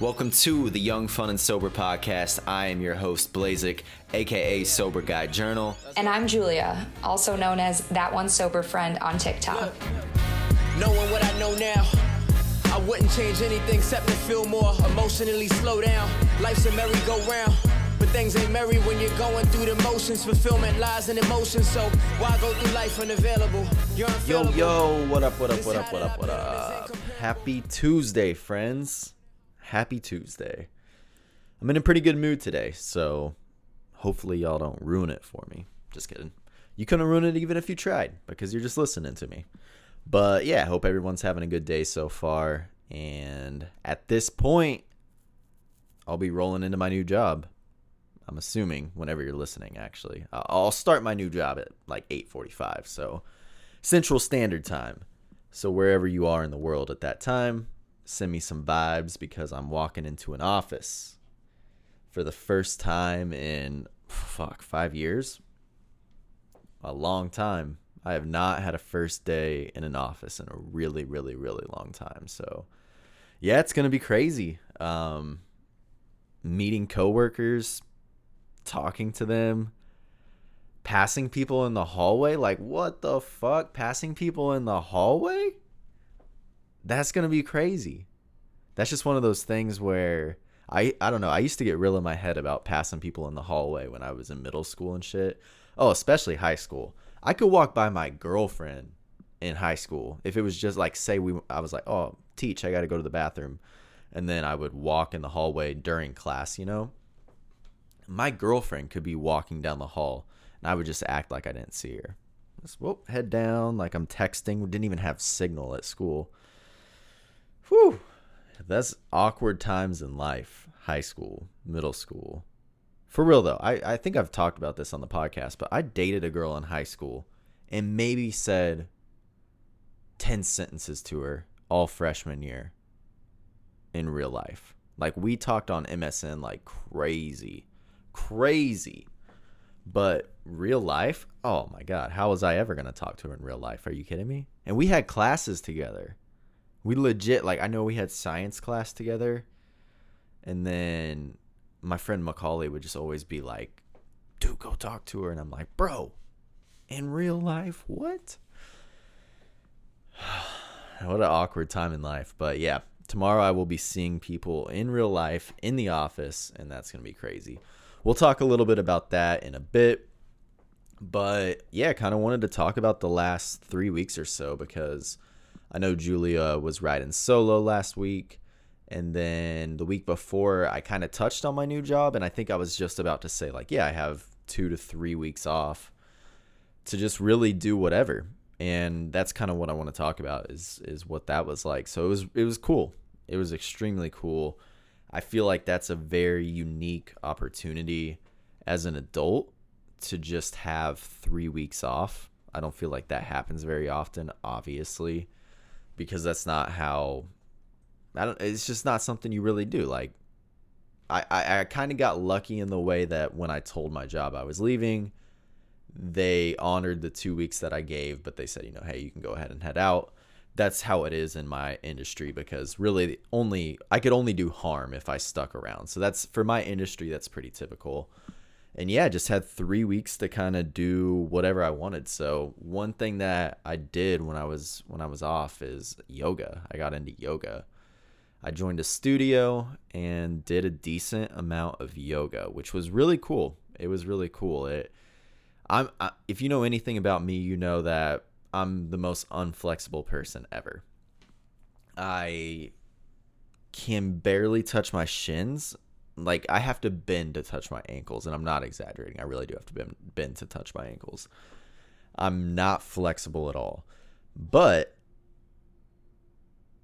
Welcome to the Young, Fun, and Sober podcast. I am your host, Blazik, aka Sober Guy Journal. And I'm Julia, also known as That One Sober Friend on TikTok. Knowing what I know now, I wouldn't change anything except to feel more emotionally slow down. Life's a merry-go-round, but things ain't merry when you're going through the motions. Fulfillment lies in emotions, so why go through life unavailable? You're unavailable. Yo, what up? Happy Tuesday, friends. Happy Tuesday. I'm in a pretty good mood today, so hopefully y'all don't ruin it for me. Just kidding. You couldn't ruin it even if you tried, because you're just listening to me. But yeah, hope everyone's having a good day so far. And at this point, I'll be rolling into my new job. I'm assuming whenever you're listening, actually. I'll start my new job at like 8:45, so Central Standard Time. So wherever you are in the world at that time, send me some vibes, because I'm walking into an office for the first time in 5 years. A long time. I have not had a first day in an office in a really, really, really long time. So yeah, it's going to be crazy. Meeting coworkers, talking to them, passing people in the hallway. Like, what the fuck? Passing people in the hallway? That's going to be crazy. That's just one of those things where, I don't know, I used to get real in my head about passing people in the hallway when I was in middle school and shit. Oh, especially high school. I could walk by my girlfriend in high school. If it was just like, say, I was like, oh, teach, I got to go to the bathroom. And then I would walk in the hallway during class, you know. My girlfriend could be walking down the hall, and I would just act like I didn't see her. Just, whoop, head down, like I'm texting. We didn't even have signal at school. Whew, that's awkward times in life. High school, middle school. For real, though, I think I've talked about this on the podcast, but I dated a girl in high school and maybe said 10 sentences to her all freshman year in real life. Like, we talked on MSN like crazy. But real life, oh my God, how was I ever going to talk to her in real life? Are you kidding me? And we had classes together. We legit, like, I know we had science class together, and then my friend Macaulay would just always be like, dude, go talk to her. And I'm like, bro, in real life, what? What an awkward time in life. But yeah, tomorrow I will be seeing people in real life in the office, and that's going to be crazy. We'll talk a little bit about that in a bit. But yeah, kind of wanted to talk about the last 3 weeks or so, because I know Julia was riding solo last week, and then the week before I kind of touched on my new job, and I think I was just about to say, like, yeah, I have 2 to 3 weeks off to just really do whatever, and that's kind of what I want to talk about is what that was like. So it was cool. It was extremely cool. I feel like that's a very unique opportunity as an adult to just have 3 weeks off. I don't feel like that happens very often, obviously. Because that's not how, it's just not something you really do. Like, I kind of got lucky in the way that when I told my job I was leaving, they honored the 2 weeks that I gave, but they said, you know, hey, you can go ahead and head out. That's how it is in my industry, because really I could only do harm if I stuck around. So that's, for my industry, that's pretty typical. And yeah, just had 3 weeks to kind of do whatever I wanted. So one thing that I did when I was off is yoga. I got into yoga. I joined a studio and did a decent amount of yoga, which was really cool. It was really cool. If you know anything about me, you know that I'm the most unflexible person ever. I can barely touch my shins. Like, I have to bend to touch my ankles, and I'm not exaggerating. I really do have to bend to touch my ankles. I'm not flexible at all. But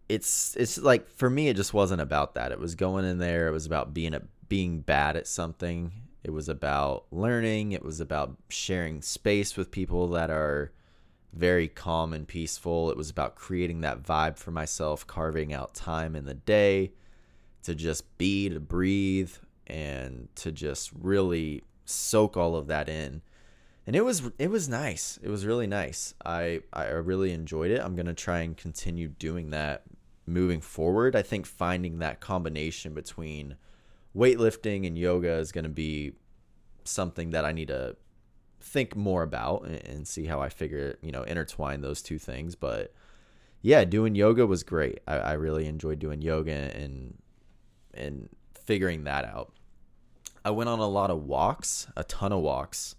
it's like, for me, it just wasn't about that. It was going in there. It was about being bad at something. It was about learning. It was about sharing space with people that are very calm and peaceful. It was about creating that vibe for myself, carving out time in the day to just be, to breathe, and to just really soak all of that in. And it was nice. It was really nice. I really enjoyed it. I'm going to try and continue doing that moving forward, I think finding that combination between weightlifting and yoga is going to be something that I need to think more about and see how I figure, you know, intertwine those two things. But yeah, doing yoga was great. I really enjoyed doing yoga and figuring that out. I went on a lot of walks, a ton of walks.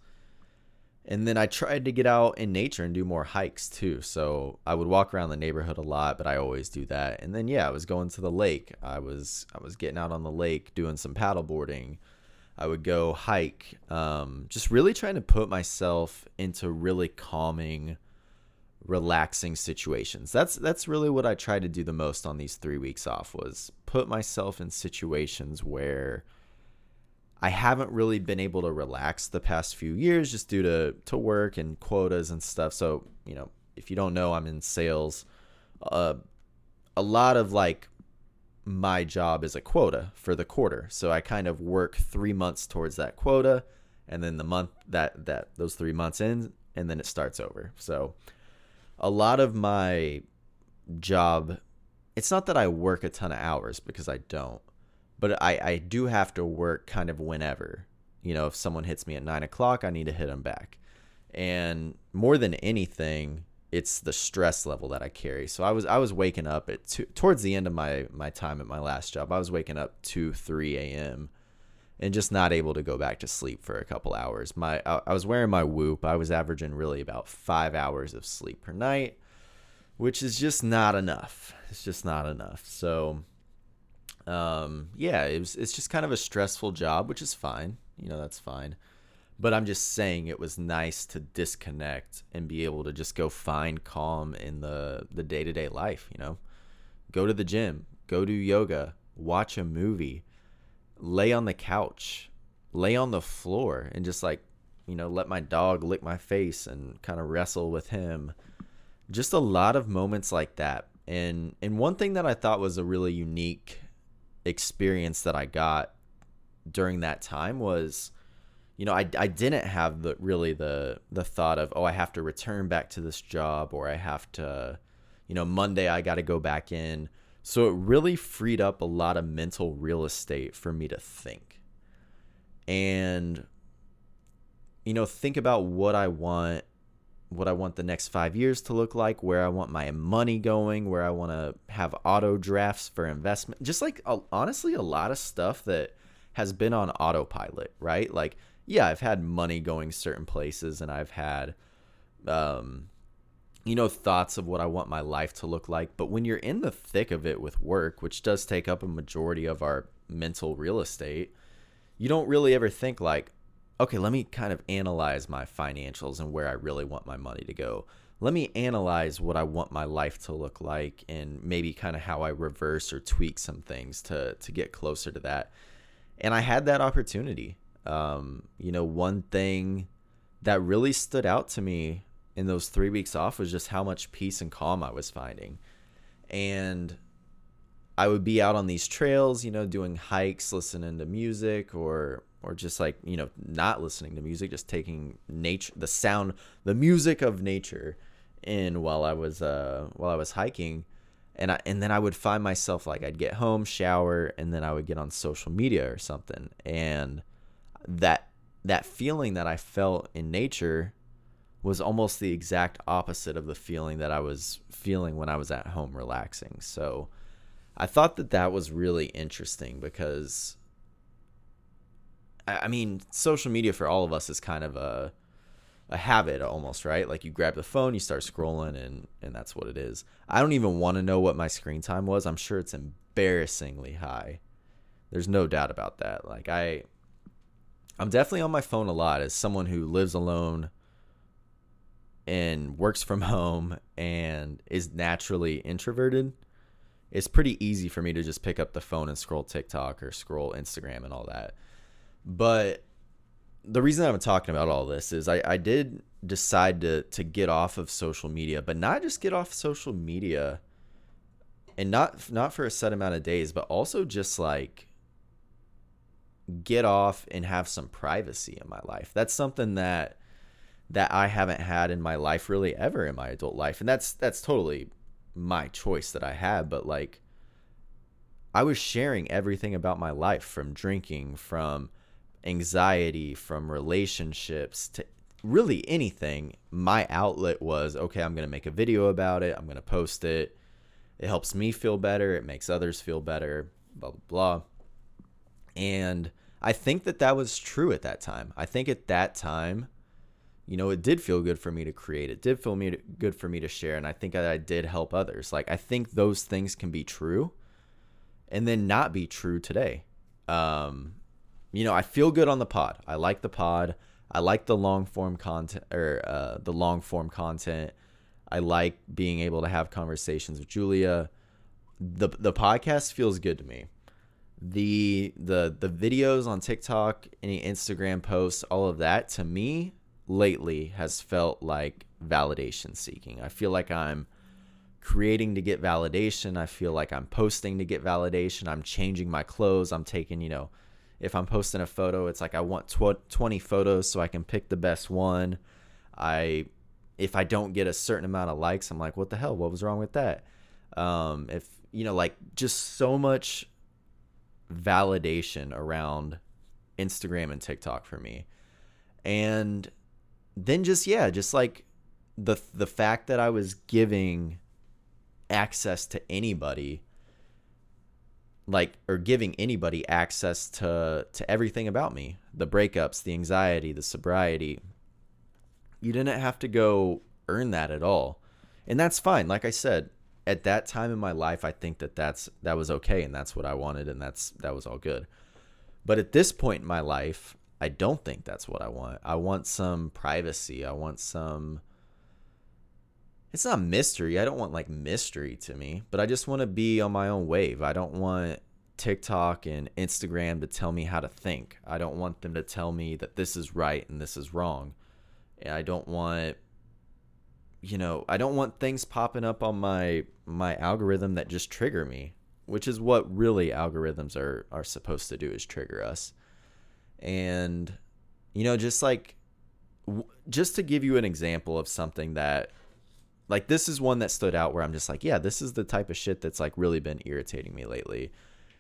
And then I tried to get out in nature and do more hikes too. So I would walk around the neighborhood a lot, but I always do that. And then, yeah, I was going to the lake. I was getting out on the lake, doing some paddle boarding. I would go hike, just really trying to put myself into really calming, relaxing situations. That's really what I tried to do the most on these 3 weeks off, was put myself in situations where I haven't really been able to relax the past few years just due to work and quotas and stuff. So, you know, if you don't know, I'm in sales. A lot of like my job is a quota for the quarter. So I kind of work 3 months towards that quota, and then the month that those 3 months end, and then it starts over. So a lot of my job, it's not that I work a ton of hours, because I don't. But I do have to work kind of whenever. You know, if someone hits me at 9 o'clock, I need to hit them back. And more than anything, it's the stress level that I carry. So I was waking up at towards the end of my time at my last job. I was waking up 2, 3 a.m. and just not able to go back to sleep for a couple hours. I was wearing my Whoop. I was averaging really about 5 hours of sleep per night, which is just not enough. It's just not enough. So it's just kind of a stressful job, which is fine. You know, that's fine. But I'm just saying it was nice to disconnect and be able to just go find calm in the day-to-day life, you know. Go to the gym, go do yoga, watch a movie, lay on the couch, lay on the floor, and just like, you know, let my dog lick my face and kind of wrestle with him. Just a lot of moments like that. And one thing that I thought was a really unique experience that I got during that time was, you know, I didn't have the thought of, oh, I have to return back to this job, or I have to, you know, Monday I got to go back in. So it really freed up a lot of mental real estate for me to think and, you know, think about what I want the next 5 years to look like, where I want my money going, where I want to have auto drafts for investment. Just like, honestly, a lot of stuff that has been on autopilot, right? Like, yeah, I've had money going certain places, and I've had, you know, thoughts of what I want my life to look like. But when you're in the thick of it with work, which does take up a majority of our mental real estate, you don't really ever think like, okay, let me kind of analyze my financials and where I really want my money to go. Let me analyze what I want my life to look like, and maybe kind of how I reverse or tweak some things to get closer to that. And I had that opportunity. You know, one thing that really stood out to me in those 3 weeks off was just how much peace and calm I was finding. And I would be out on these trails, you know, doing hikes, listening to music, or just like, you know, not listening to music, just taking nature, the sound, the music of nature in while I was hiking. And then I would find myself like, I'd get home, shower, and then I would get on social media or something. And that feeling that I felt in nature was almost the exact opposite of the feeling that I was feeling when I was at home relaxing. So I thought that was really interesting, because I mean, social media for all of us is kind of a habit almost, right? Like, you grab the phone, you start scrolling, and that's what it is. I don't even want to know what my screen time was. I'm sure it's embarrassingly high. There's no doubt about that. Like, I'm definitely on my phone a lot as someone who lives alone and works from home and is naturally introverted. It's pretty easy for me to just pick up the phone and scroll TikTok or scroll Instagram and all that. But the reason I'm talking about all this is I did decide to get off of social media, but not just get off social media and not for a set amount of days, but also just like get off and have some privacy in my life. That's something that I haven't had in my life really ever in my adult life. And that's totally my choice that I had, but like I was sharing everything about my life, from drinking, from anxiety, from relationships, to really anything. My outlet was, okay, I'm going to make a video about it. I'm going to post it. It helps me feel better. It makes others feel better, blah, blah, blah. And I think that that was true at that time. I think at that time, you know, it did feel good for me to create. It did feel good for me to share. And I think that I did help others. Like, I think those things can be true and then not be true today. You know, I feel good on the pod. I like the pod. I like the long form content, or the long form content. I like being able to have conversations with Julia. The podcast feels good to me. The videos on TikTok, any Instagram posts, all of that to me lately has felt like validation seeking. I feel like I'm creating to get validation. I feel like I'm posting to get validation. I'm changing my clothes. I'm taking, you know, if I'm posting a photo, it's like I want 20 photos so I can pick the best one. If I don't get a certain amount of likes, I'm like, what the hell? What was wrong with that? If, you know, like, just so much validation around Instagram and TikTok for me. And then just, yeah, just like the fact that I was giving access to anybody, like, or giving anybody access to everything about me, the breakups, the anxiety, the sobriety. You didn't have to go earn that at all. And that's fine. Like I said, at that time in my life, I think that was okay, and that's what I wanted, and that was all good. But at this point in my life, I don't think that's what I want. I want some privacy. I want some, it's not mystery. I don't want, like, mystery to me, but I just want to be on my own wave. I don't want TikTok and Instagram to tell me how to think. I don't want them to tell me that this is right and this is wrong. And I don't want, you know, I don't want things popping up on my algorithm that just trigger me, which is what really algorithms are supposed to do, is trigger us. And, you know, just like, just to give you an example of something that, like, this is one that stood out where I'm just like, yeah, this is the type of shit that's, like, really been irritating me lately.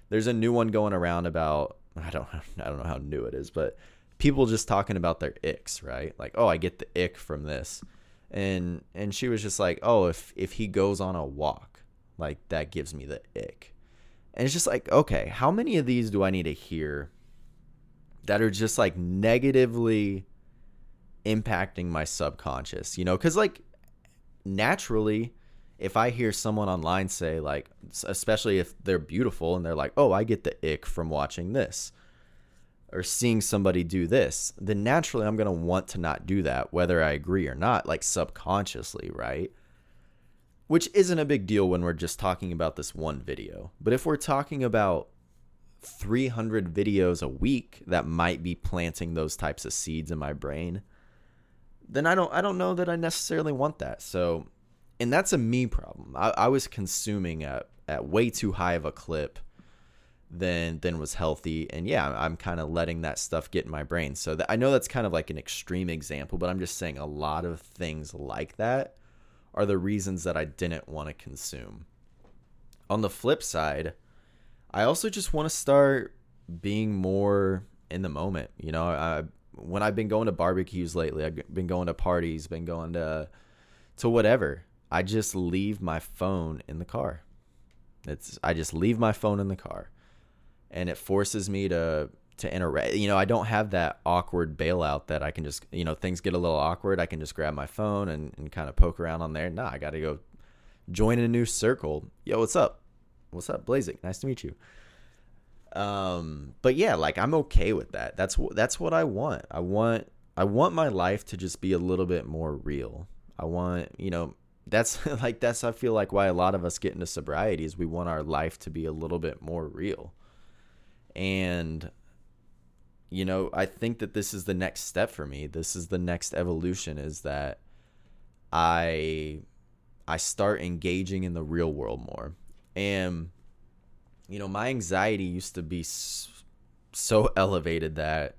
There's a new one going around about, I don't know how new it is, but people just talking about their icks, right? Like, oh, I get the ick from this. And she was just like, oh, if he goes on a walk, like, that gives me the ick. And it's just like, okay, how many of these do I need to hear that are just, like, negatively impacting my subconscious? You know, because, like, naturally, if I hear someone online say, like, especially if they're beautiful and they're like, oh, I get the ick from watching this or seeing somebody do this, then naturally I'm going to want to not do that, whether I agree or not, like, subconsciously, right? Which isn't a big deal when we're just talking about this one video. But if we're talking about 300 videos a week that might be planting those types of seeds in my brain, then I don't know that I necessarily want that. So, and that's a me problem. I was consuming at way too high of a clip than was healthy. And yeah, I'm kind of letting that stuff get in my brain. So I know that's kind of like an extreme example, but I'm just saying a lot of things like that are the reasons that I didn't want to consume. On the flip side, I also just want to start being more in the moment. You know, when I've been going to barbecues lately, I've been going to parties, been going to whatever, I just leave my phone in the car. I just leave my phone in the car. And it forces me to interact. You know, I don't have that awkward bailout that I can just, you know, things get a little awkward, I can just grab my phone and kind of poke around on there. Nah, I got to go join a new circle. Yo, what's up? What's up, Blazik? Nice to meet you. But yeah, like, I'm okay with that. That's what I want. I want my life to just be a little bit more real. I want, you know, that's like, that's, I feel like why a lot of us get into sobriety, is we want our life to be a little bit more real. And, you know, I think that this is the next step for me. This is the next evolution, is that I start engaging in the real world more. And, you know, my anxiety used to be so elevated that,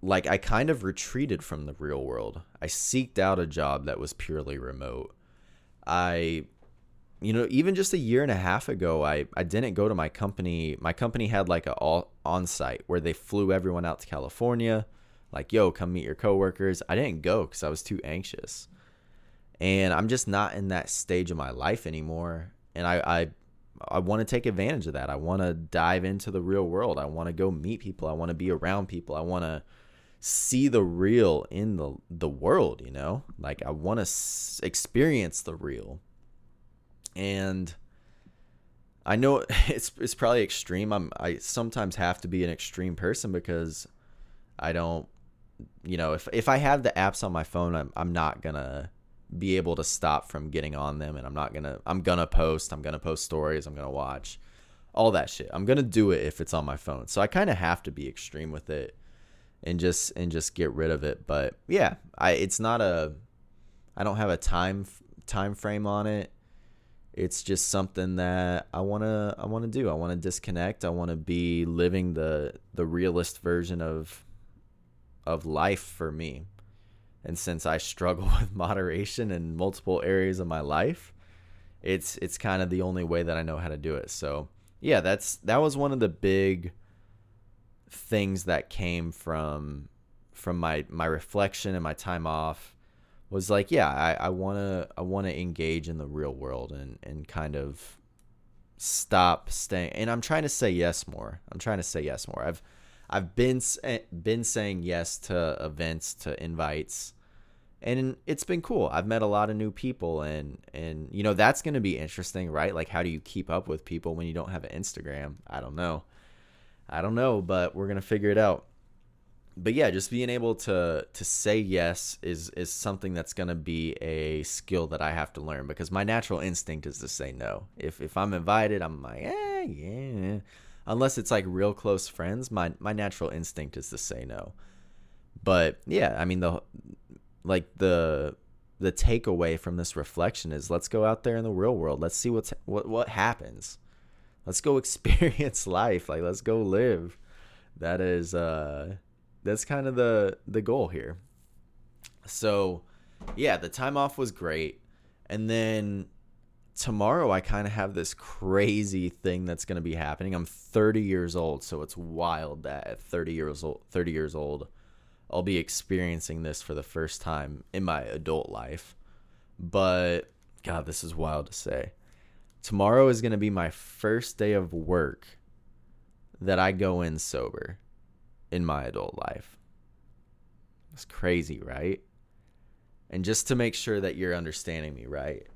like, I kind of retreated from the real world. I seeked out a job that was purely remote. I you know, even just a year and a half ago, I didn't go to my company. My company had like a all on-site where they flew everyone out to California. Like, yo, come meet your coworkers. I didn't go because I was too anxious. And I'm just not in that stage of my life anymore. And I want to take advantage of that. I want to dive into the real world. I want to go meet people. I want to be around people. I want to see the real in the world, you know? Like, I want to experience the real. And I know it's probably extreme. I sometimes have to be an extreme person because I don't, you know, if I have the apps on my phone, I'm not going to be able to stop from getting on them, and I'm going to post stories, I'm going to watch all that shit. I'm going to do it if it's on my phone. So I kind of have to be extreme with it and just get rid of it. But yeah, I don't have a time frame on it. It's just something that I want to do. I want to disconnect. I want to be living the realist version of life for me. And since I struggle with moderation in multiple areas of my life, it's kind of the only way that I know how to do it. So yeah, that was one of the big things that came from my reflection and my time off, was like, yeah, I wanna engage in the real world and kind of stop staying. And I'm trying to say yes more. I've been saying yes to events, to invites, and it's been cool. I've met a lot of new people, and you know, that's going to be interesting, right? Like, how do you keep up with people when you don't have an Instagram? I don't know, but we're going to figure it out. But yeah, just being able to say yes is something that's going to be a skill that I have to learn, because my natural instinct is to say no. If I'm invited, I'm like, yeah. Unless it's like real close friends, my natural instinct is to say no. But yeah, I mean, the takeaway from this reflection is, let's go out there in the real world. Let's see what happens. Let's go experience life. Like, let's go live. That is that's kind of the goal here. So yeah, the time off was great, and then tomorrow I kind of have this crazy thing that's going to be happening. I'm 30 years old, so it's wild that at 30 years old, I'll be experiencing this for the first time in my adult life. But God, this is wild to say. Tomorrow is going to be my first day of work that I go in sober in my adult life. That's crazy, right? And just to make sure that you're understanding me, right?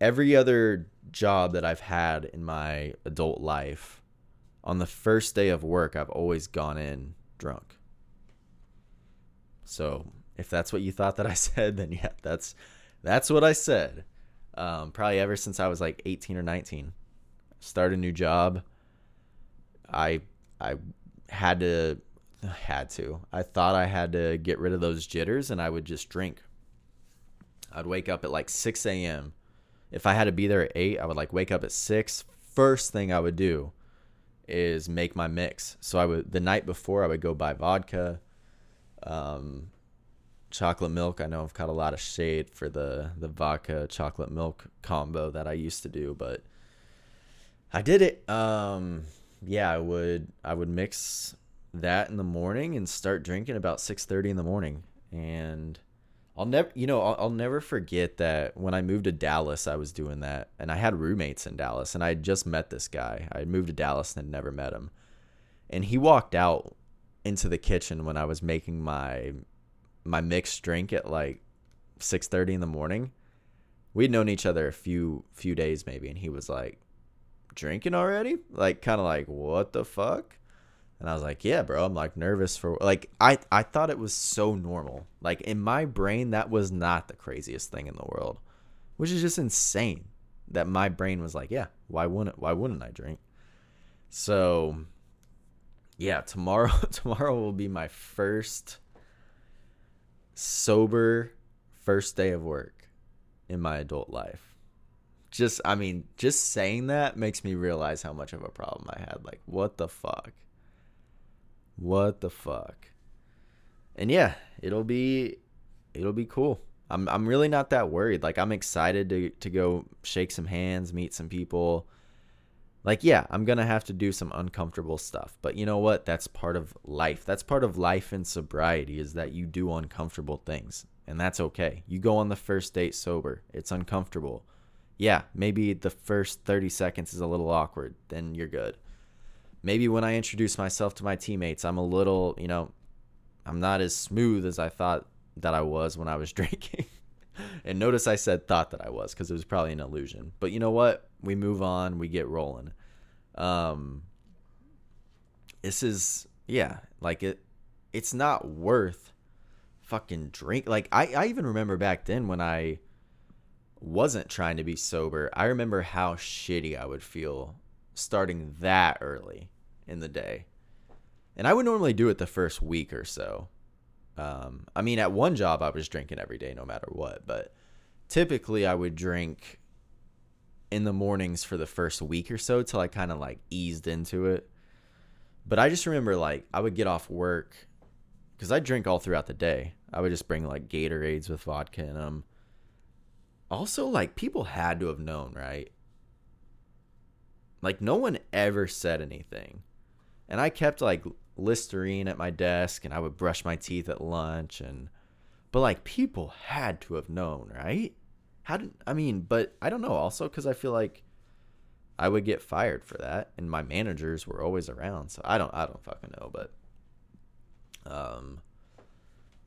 Every other job that I've had in my adult life, on the first day of work, I've always gone in drunk. So if that's what you thought that I said, then yeah, that's what I said. Probably ever since I was like 18 or 19, start a new job. I thought I had to get rid of those jitters, and I would just drink. I'd wake up at like 6 a.m. If I had to be there at 8, I would like wake up at 6. First thing I would do is make my mix. So the night before, I would go buy vodka, chocolate milk. I know I've caught a lot of shade for the vodka chocolate milk combo that I used to do, but I did it. Yeah, I would mix that in the morning and start drinking about 6:30 in the morning. And I'll never forget that when I moved to Dallas, I was doing that, and I had roommates in Dallas, and I had just met this guy. I had moved to Dallas and had never met him, and he walked out into the kitchen when I was making my mixed drink at like 6:30 in the morning. We'd known each other a few days maybe, and he was like, "Drinking already?" Like, kind of like, "What the fuck?" And I was like, yeah, bro, I'm like nervous for, like, I thought it was so normal. Like, in my brain, that was not the craziest thing in the world, which is just insane that my brain was like, yeah, why wouldn't I drink? So yeah, tomorrow will be my first sober first day of work in my adult life. Just saying that makes me realize how much of a problem I had. Like, what the fuck? And yeah, it'll be cool. I'm really not that worried. Like, I'm excited to go shake some hands, meet some people. Like, yeah, I'm going to have to do some uncomfortable stuff. But you know what? That's part of life. That's part of life in sobriety, is that you do uncomfortable things. And that's okay. You go on the first date sober. It's uncomfortable. Yeah, maybe the first 30 seconds is a little awkward. Then you're good. Maybe when I introduce myself to my teammates, I'm a little, you know, I'm not as smooth as I thought that I was when I was drinking. And notice I said thought that I was, because it was probably an illusion. But you know what? We move on. We get rolling. This is, yeah, like it's not worth fucking drink. Like, I even remember back then when I wasn't trying to be sober, I remember how shitty I would feel starting that early in the day. And I would normally do it the first week or so. I mean, at one job, I was drinking every day no matter what. But typically, I would drink in the mornings for the first week or so till I kind of like eased into it. But I just remember, like, I would get off work because I drink all throughout the day. I would just bring like Gatorades with vodka in them. Also, like, people had to have known, right? Like, no one ever said anything. And I kept like Listerine at my desk, and I would brush my teeth at lunch, and but like, people had to have known, right? But I don't know, also because I feel like I would get fired for that, and my managers were always around, so I don't fucking know. But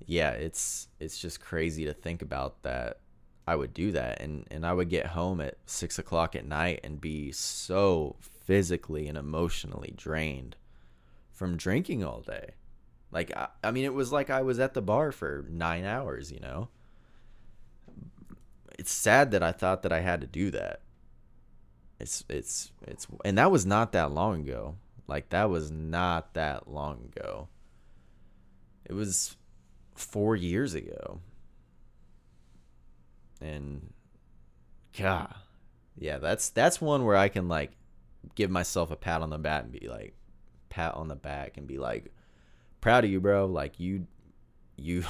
yeah, it's just crazy to think about that I would do that, and I would get home at 6:00 at night and be so physically and emotionally drained from drinking all day. Like, I mean, it was like I was at the bar for 9 hours, you know? It's sad that I thought that I had to do that. And that was not that long ago. Like, that was not that long ago. It was 4 years ago. And, God, yeah, that's one where I can, like, give myself a pat on the back and be like, proud of you, bro. Like, you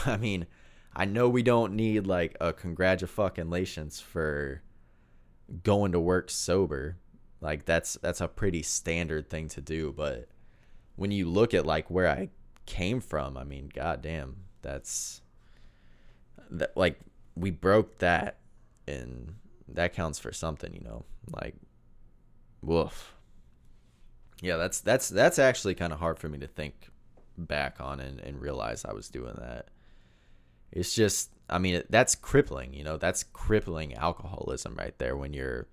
I mean, I know we don't need like a congratulations for going to work sober. Like, that's a pretty standard thing to do. But when you look at like where I came from, I mean, goddamn, that's like, we broke that, and that counts for something, you know? Like, woof. Yeah, that's actually kind of hard for me to think back on and realize I was doing that. It's just, I mean, that's crippling, you know? That's crippling alcoholism right there, when you're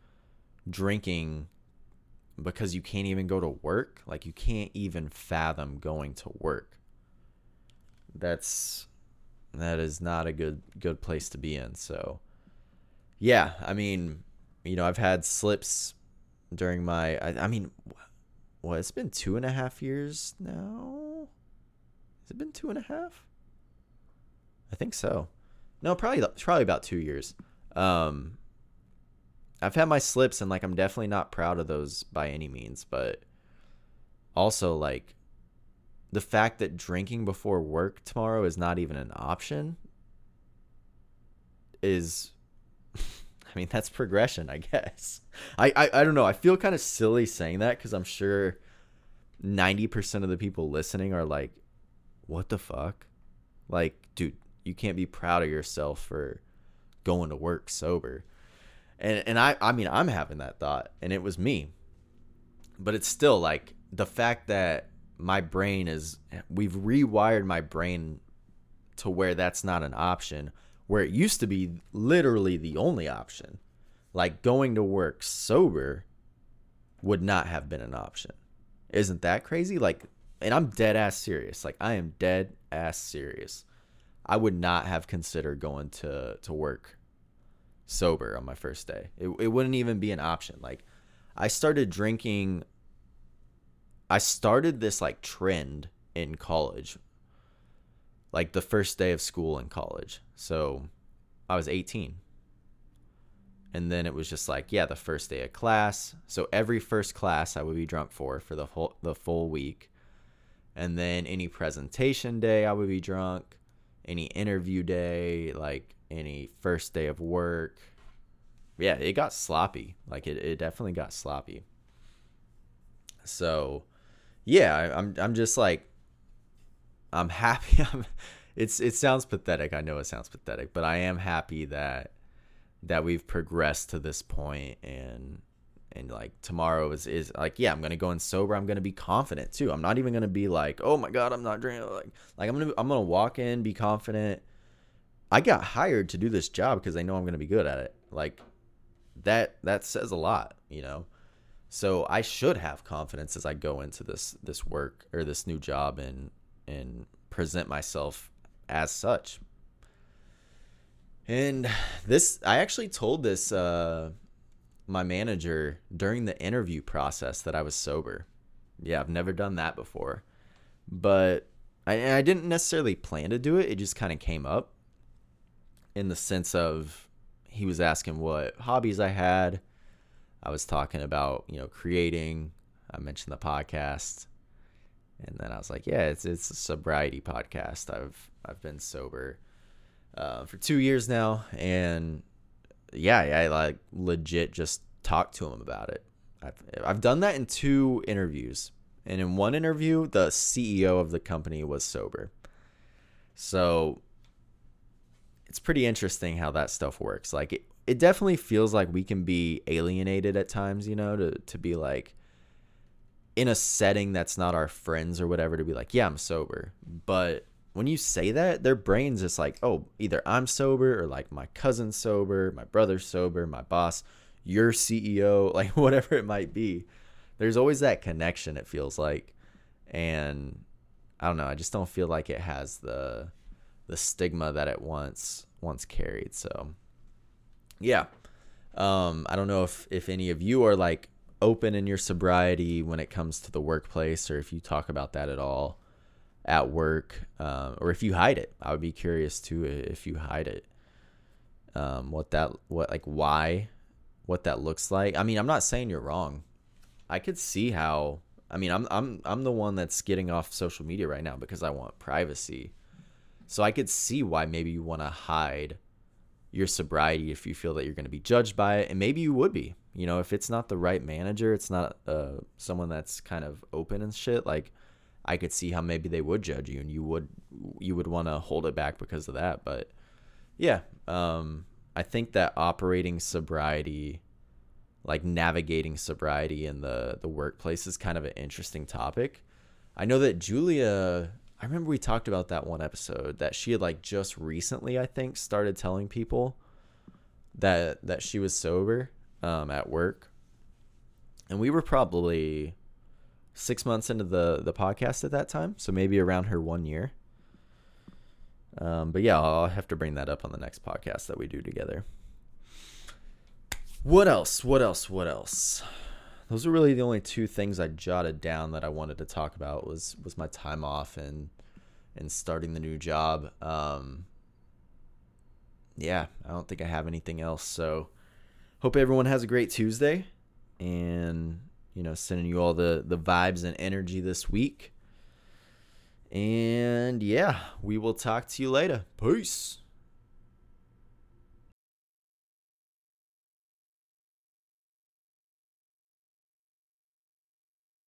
drinking because you can't even go to work. Like, you can't even fathom going to work. That is not a good place to be in. So, yeah, I mean, you know, I've had slips during my, well, it's been 2.5 years now. Has it been 2.5? I think so. No, probably about 2 years. I've had my slips, and like, I'm definitely not proud of those by any means. But also, like, the fact that drinking before work tomorrow is not even an option is, I mean, that's progression, I guess. I don't know. I feel kind of silly saying that, because I'm sure 90% of the people listening are like, what the fuck? Like, dude, you can't be proud of yourself for going to work sober. And I mean, I'm having that thought, and it was me. But it's still like, the fact that my brain is, we've rewired my brain to where that's not an option, where it used to be literally the only option. Like, going to work sober would not have been an option. Isn't that crazy? Like, and I'm dead ass serious. Like, I am dead ass serious. I would not have considered going to work sober on my first day. It wouldn't even be an option. Like, I started this like trend in college, like the first day of school in college. So I was 18. And then it was just like, yeah, the first day of class. So every first class I would be drunk for the full week. And then any presentation day I would be drunk. Any interview day, like any first day of work. Yeah, it got sloppy. Like it definitely got sloppy. So yeah, I'm just like, I'm happy. It sounds pathetic. I know it sounds pathetic, but I am happy that we've progressed to this point, and like tomorrow is like, yeah, I'm going to go in sober. I'm going to be confident too. I'm not even going to be like, oh my God, I'm not drinking. Like I'm going to walk in, be confident. I got hired to do this job because I know I'm going to be good at it. Like that says a lot, you know? So I should have confidence as I go into this work or this new job and present myself as such. And this, I actually told this, my manager during the interview process that I was sober. Yeah, I've never done that before, but I didn't necessarily plan to do it. It just kind of came up in the sense of he was asking what hobbies I had. I was talking about, creating. I mentioned the podcast, and then I was like, yeah, it's a sobriety podcast. I've been sober for 2 years now, and yeah, I like legit just talked to him about it. I've done that in 2 interviews, and in one interview, the CEO of the company was sober. So it's pretty interesting how that stuff works. Like it definitely feels like we can be alienated at times, to be like in a setting that's not our friends or whatever, to be like, yeah, I'm sober. But when you say that, their brain's just like, oh, either I'm sober or like my cousin's sober, my brother's sober, my boss, your CEO, like whatever it might be. There's always that connection, it feels like. And I don't know, I just don't feel like it has the stigma that it once carried. So yeah. I don't know if any of you are like open in your sobriety when it comes to the workplace, or if you talk about that at all at work, or if you hide it. I would be curious too, if you hide it, what that looks like. I mean, I'm not saying you're wrong. I could see how, I mean, I'm the one that's getting off social media right now because I want privacy. So I could see why maybe you want to hide your sobriety if you feel that you're going to be judged by it. And maybe you would be, if it's not the right manager, it's not someone that's kind of open and shit. Like I could see how maybe they would judge you and you would want to hold it back because of that. But yeah, I think that operating sobriety, like navigating sobriety in the workplace is kind of an interesting topic. I know that Julia, I remember we talked about that one episode that she had like just recently, I think, started telling people that she was sober at work. And we were probably 6 months into the podcast at that time. So maybe around her 1 year. But yeah, I'll have to bring that up on the next podcast that we do together. What else? Those are really the only 2 things I jotted down that I wanted to talk about was my time off and starting the new job. Yeah, I don't think I have anything else. So hope everyone has a great Tuesday, and, sending you all the vibes and energy this week. And yeah, we will talk to you later. Peace.